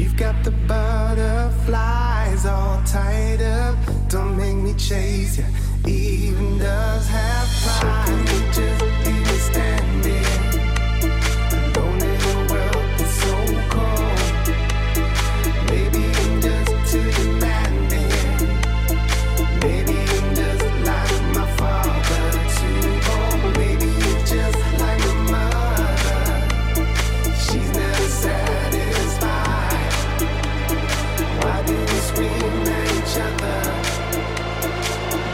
You've got the butterflies all tied up. Don't make me chase you. Even does have pride. Just leave me standing alone in a world that's so cold. Maybe I'm just too demanding. Maybe I'm just like my father, too old. Maybe you're just like my mother. She's never satisfied. Why do we scream at each other?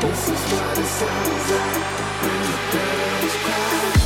This is what it sounds like when the birds cry.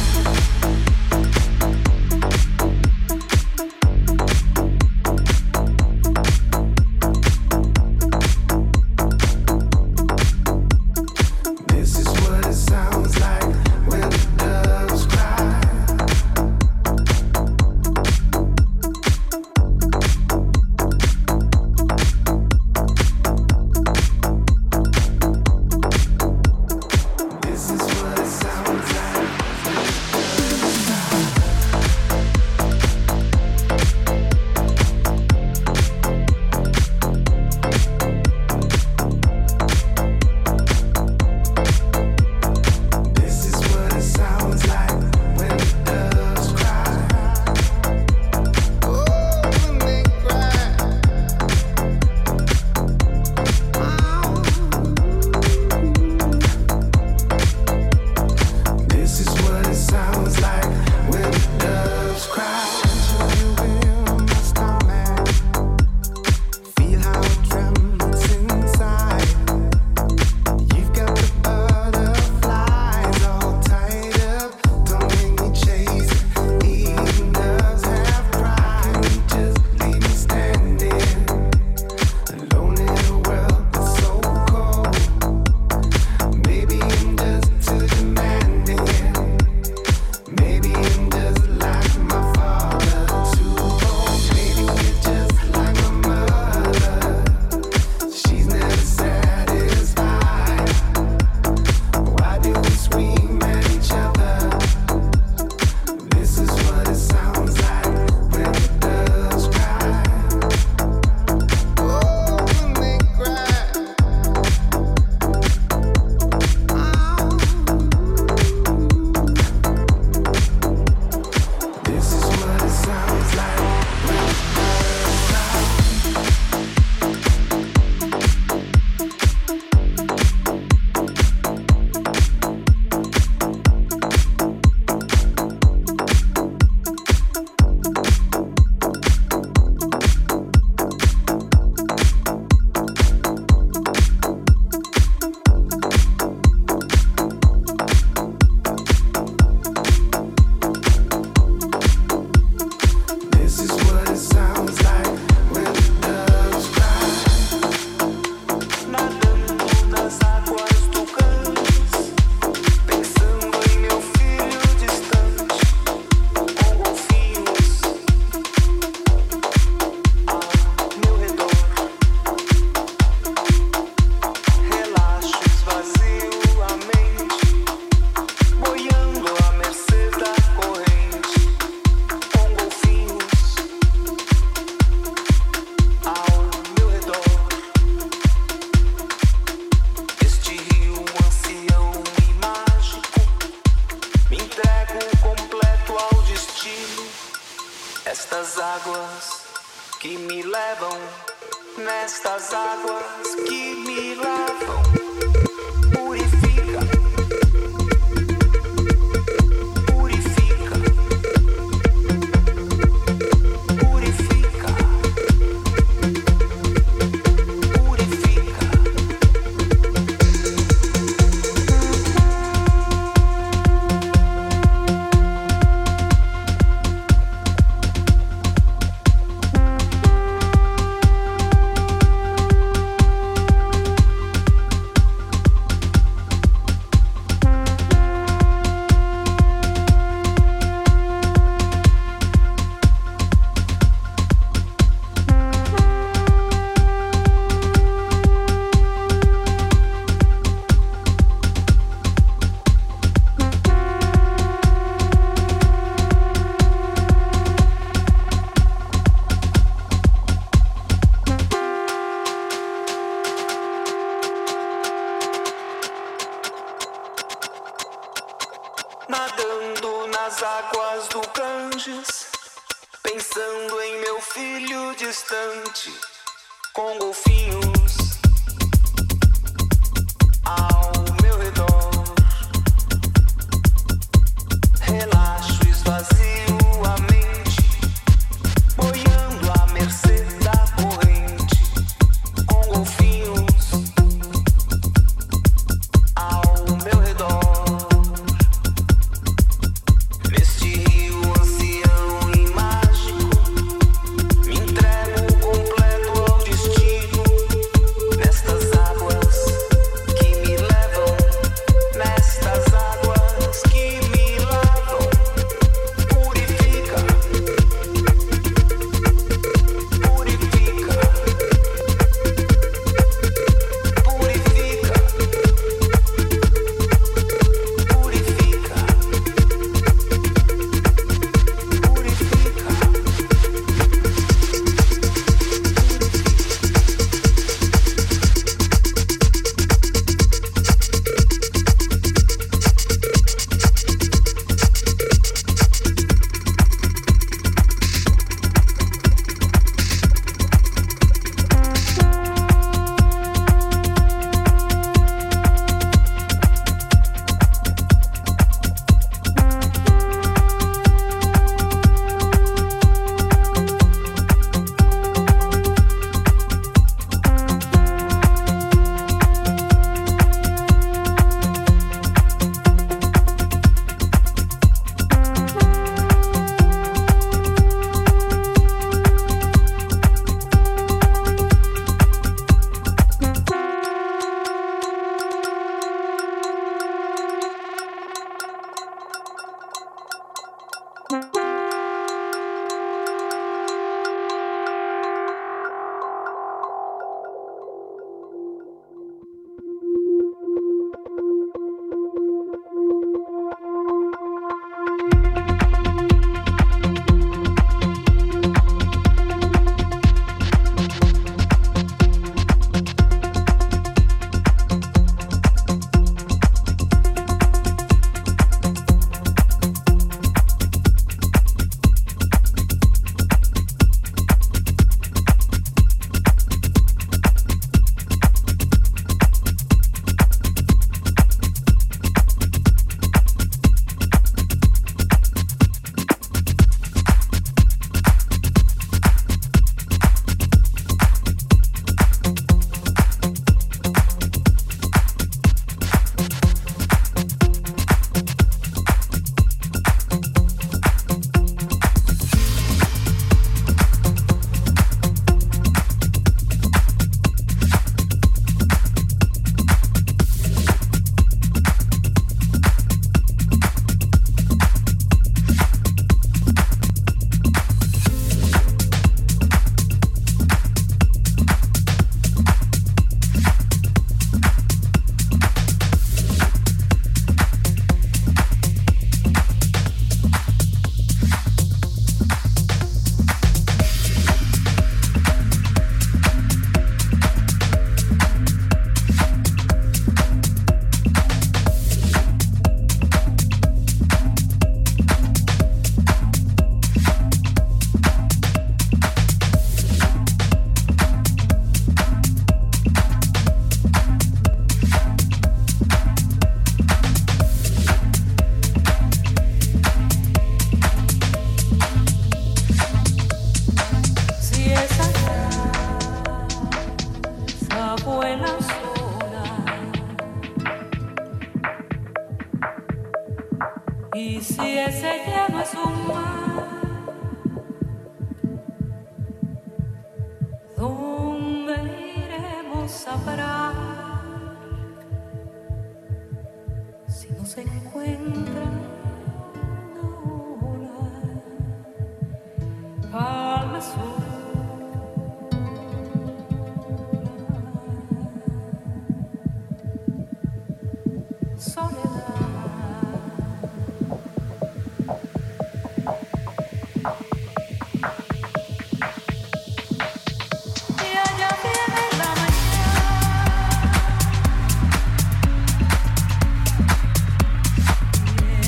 nas águas do Ganges, pensando em meu filho distante, com golfinhos ao meu redor. Relaxo, esvazio a mente, boiando à mercê da corrente, com golfinhos ao meu redor. Neste rio ancião e mágico, me entrego completo ao destino, nestas águas que me levam, nestas águas que me lavam. Purifica, purifica, purifica, purifica, purifica. Si es acá, esa buena zona, y si ese ya no es un mar, ¿dónde iremos a parar? Si no se encuentra una palma azul.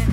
Yeah.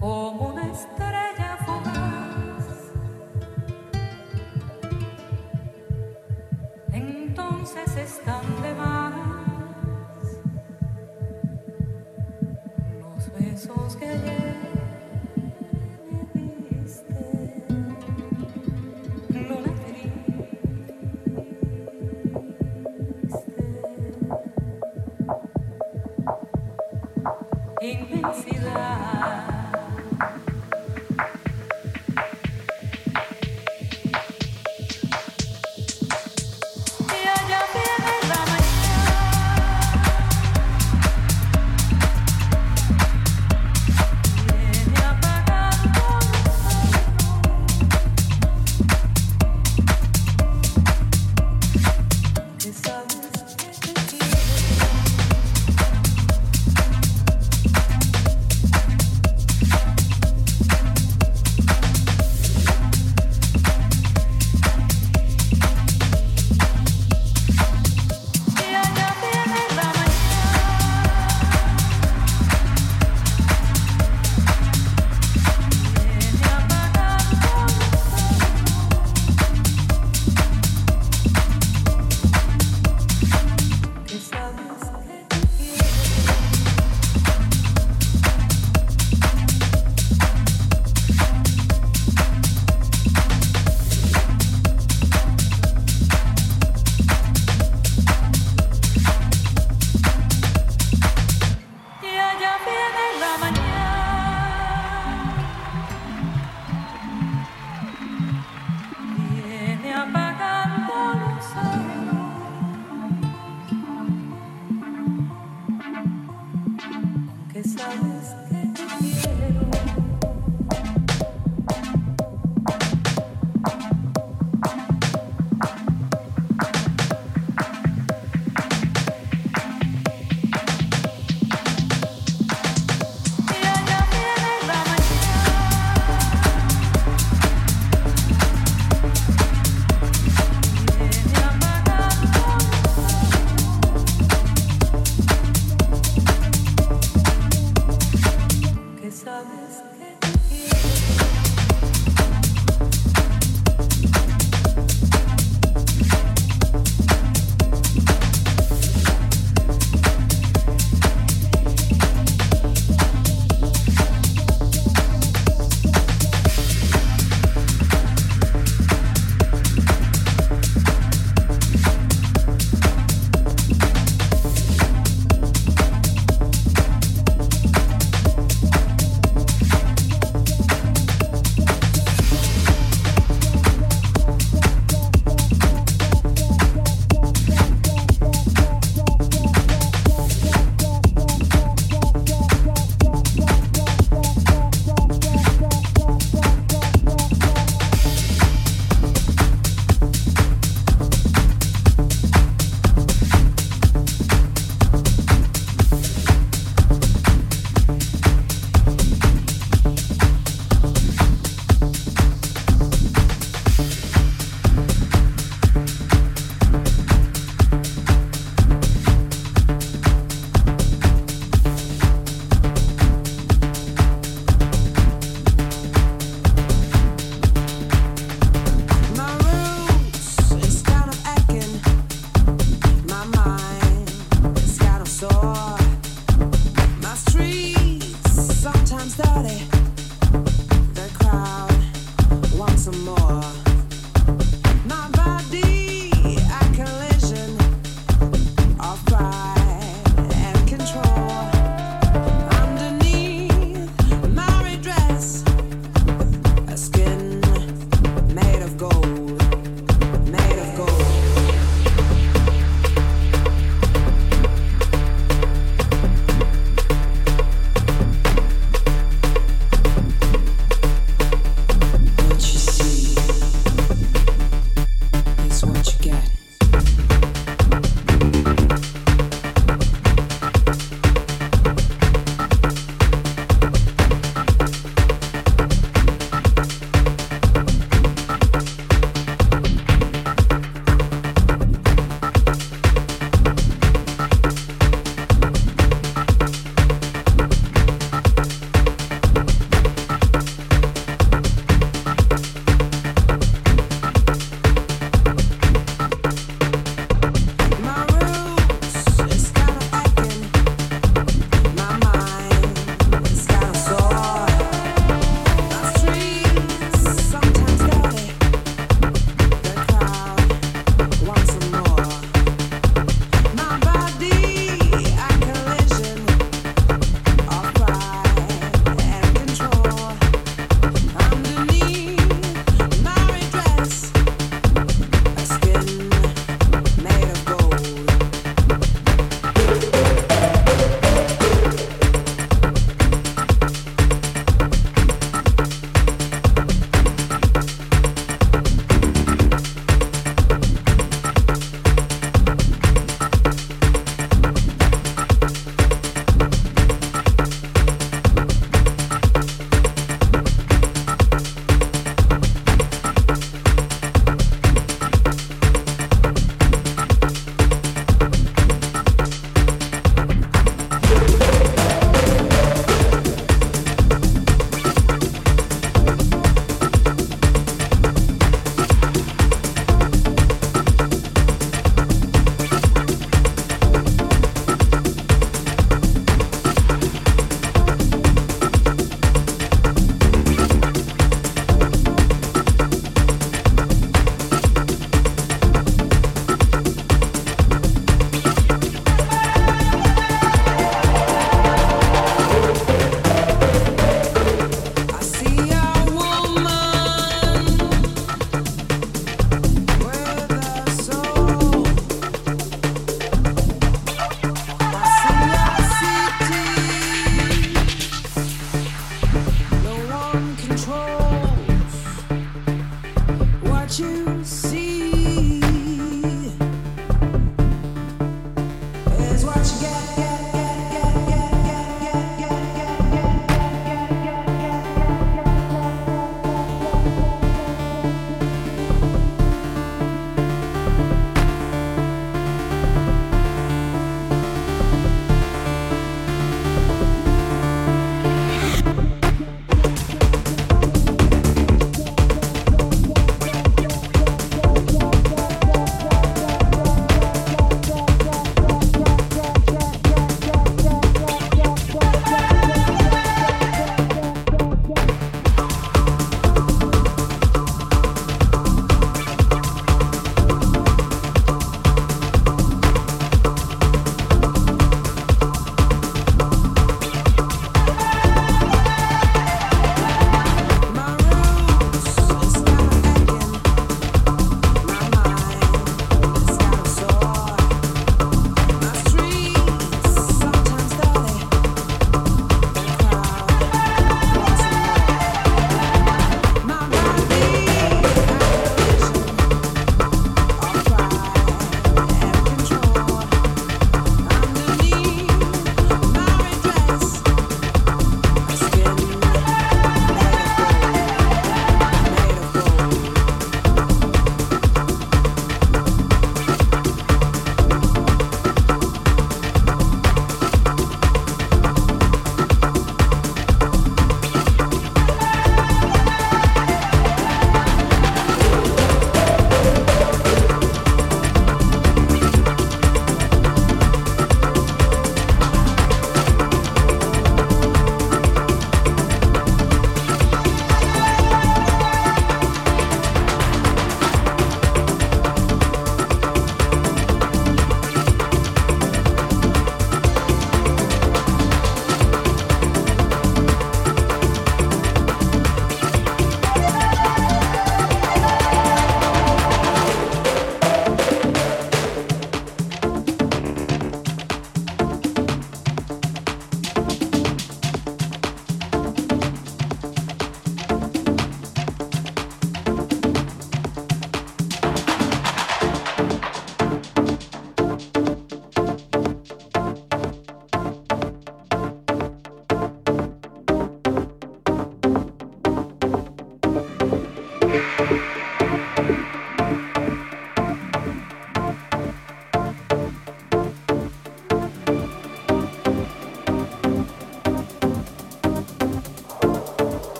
como una estrella fugaz. Entonces están de más los besos que ayer me diste, luna triste, inmensidad.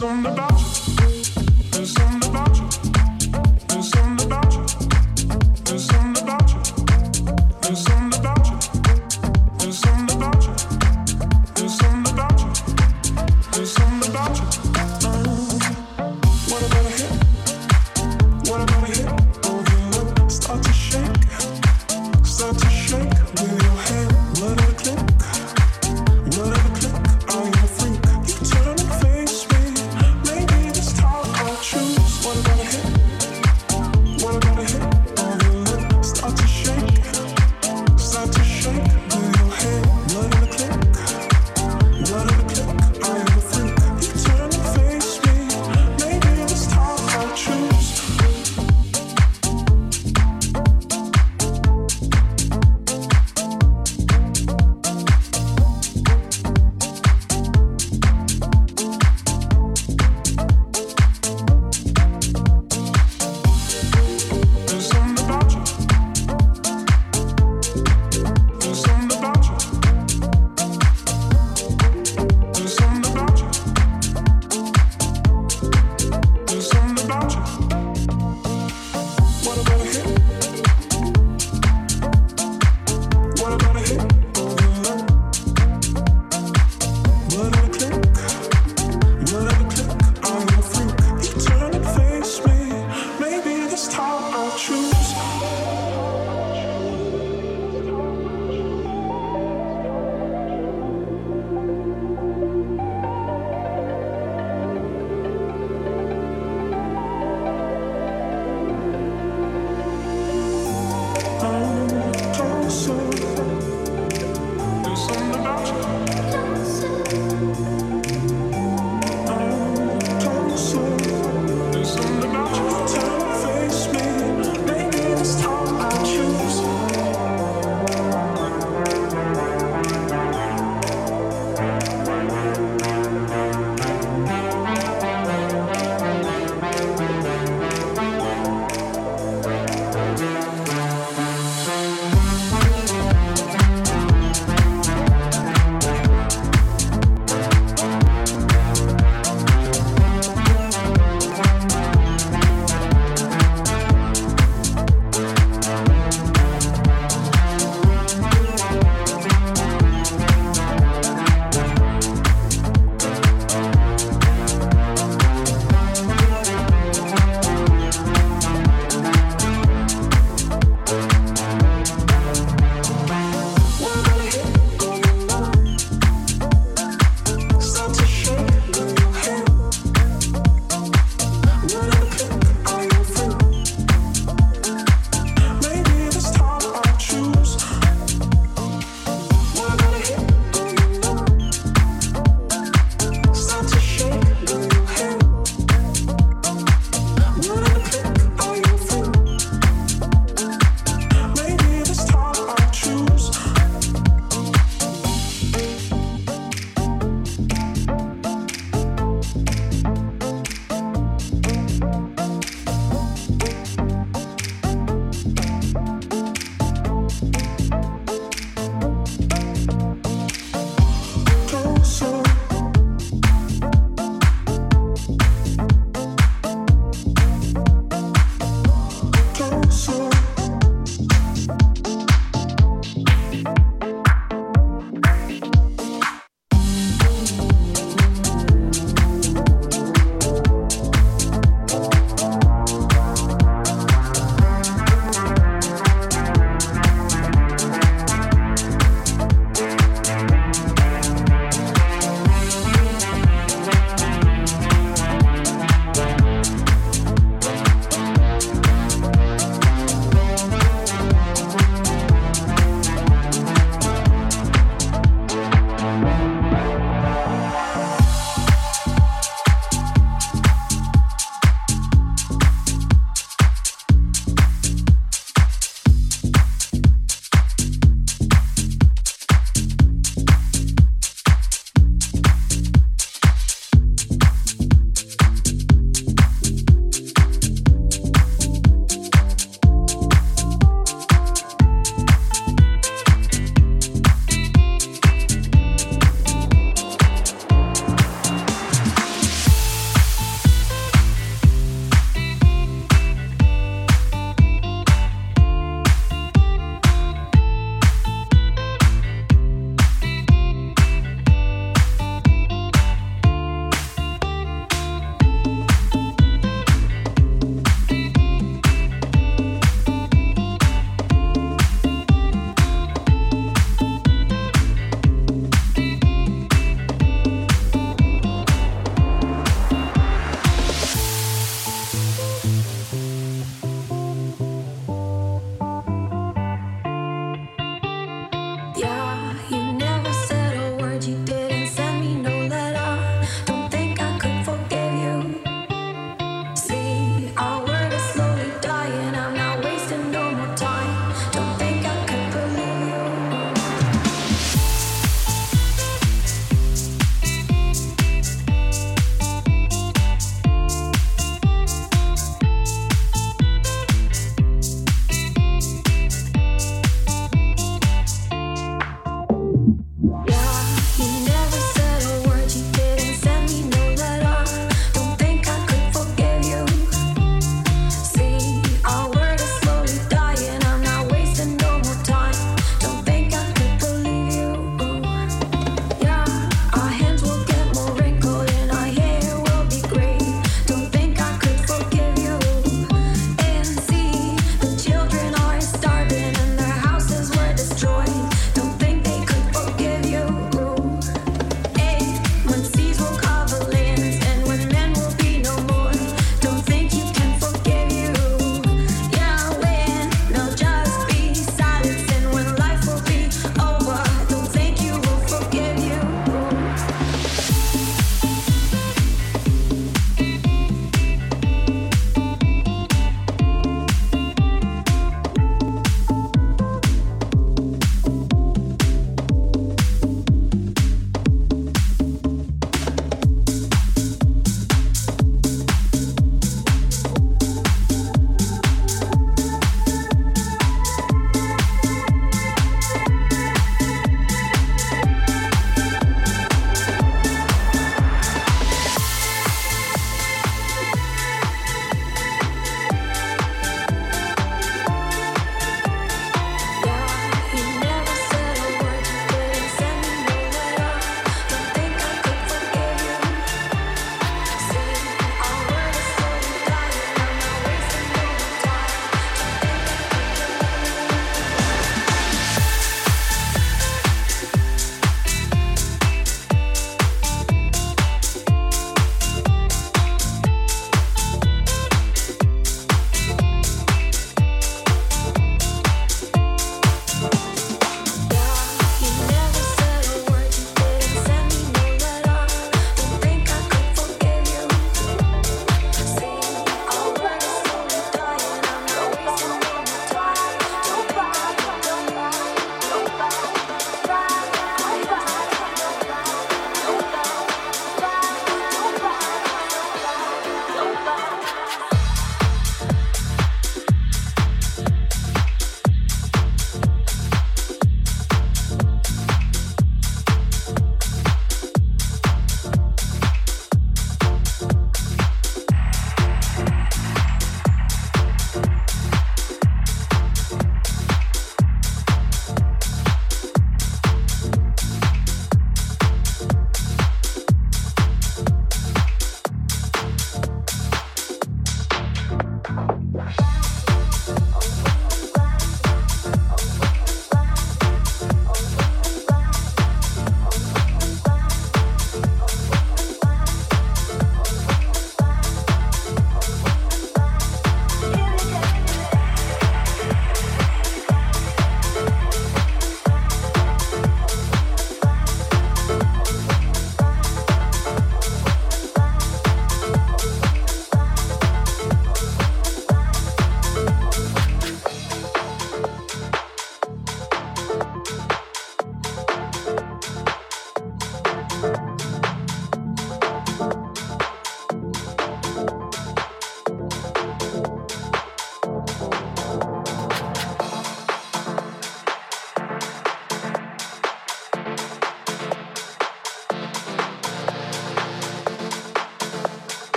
Choose.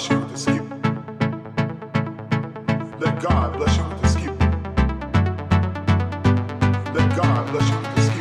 bless you with this gift. Let God bless you with this gift. Let God bless you with this gift.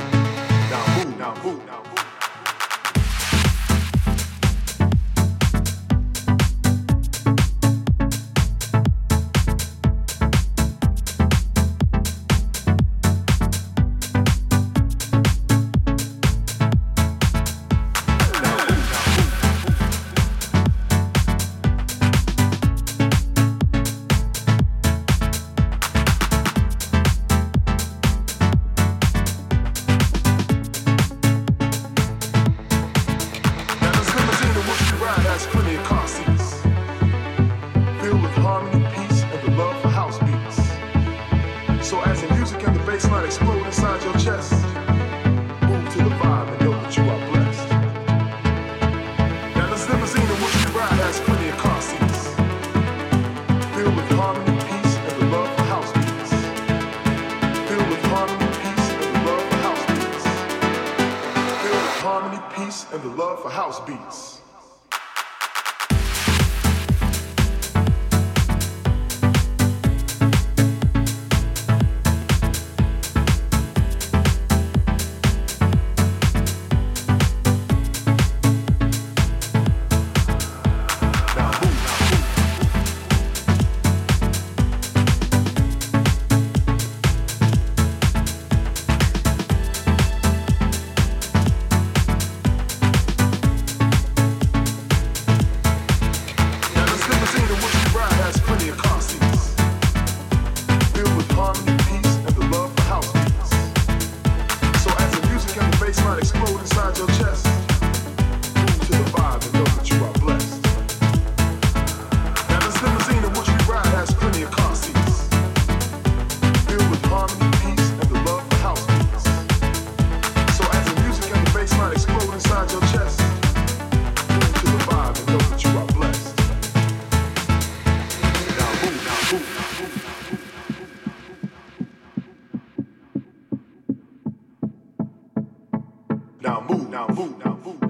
Now move, now move, now move. Now move, now move, now move.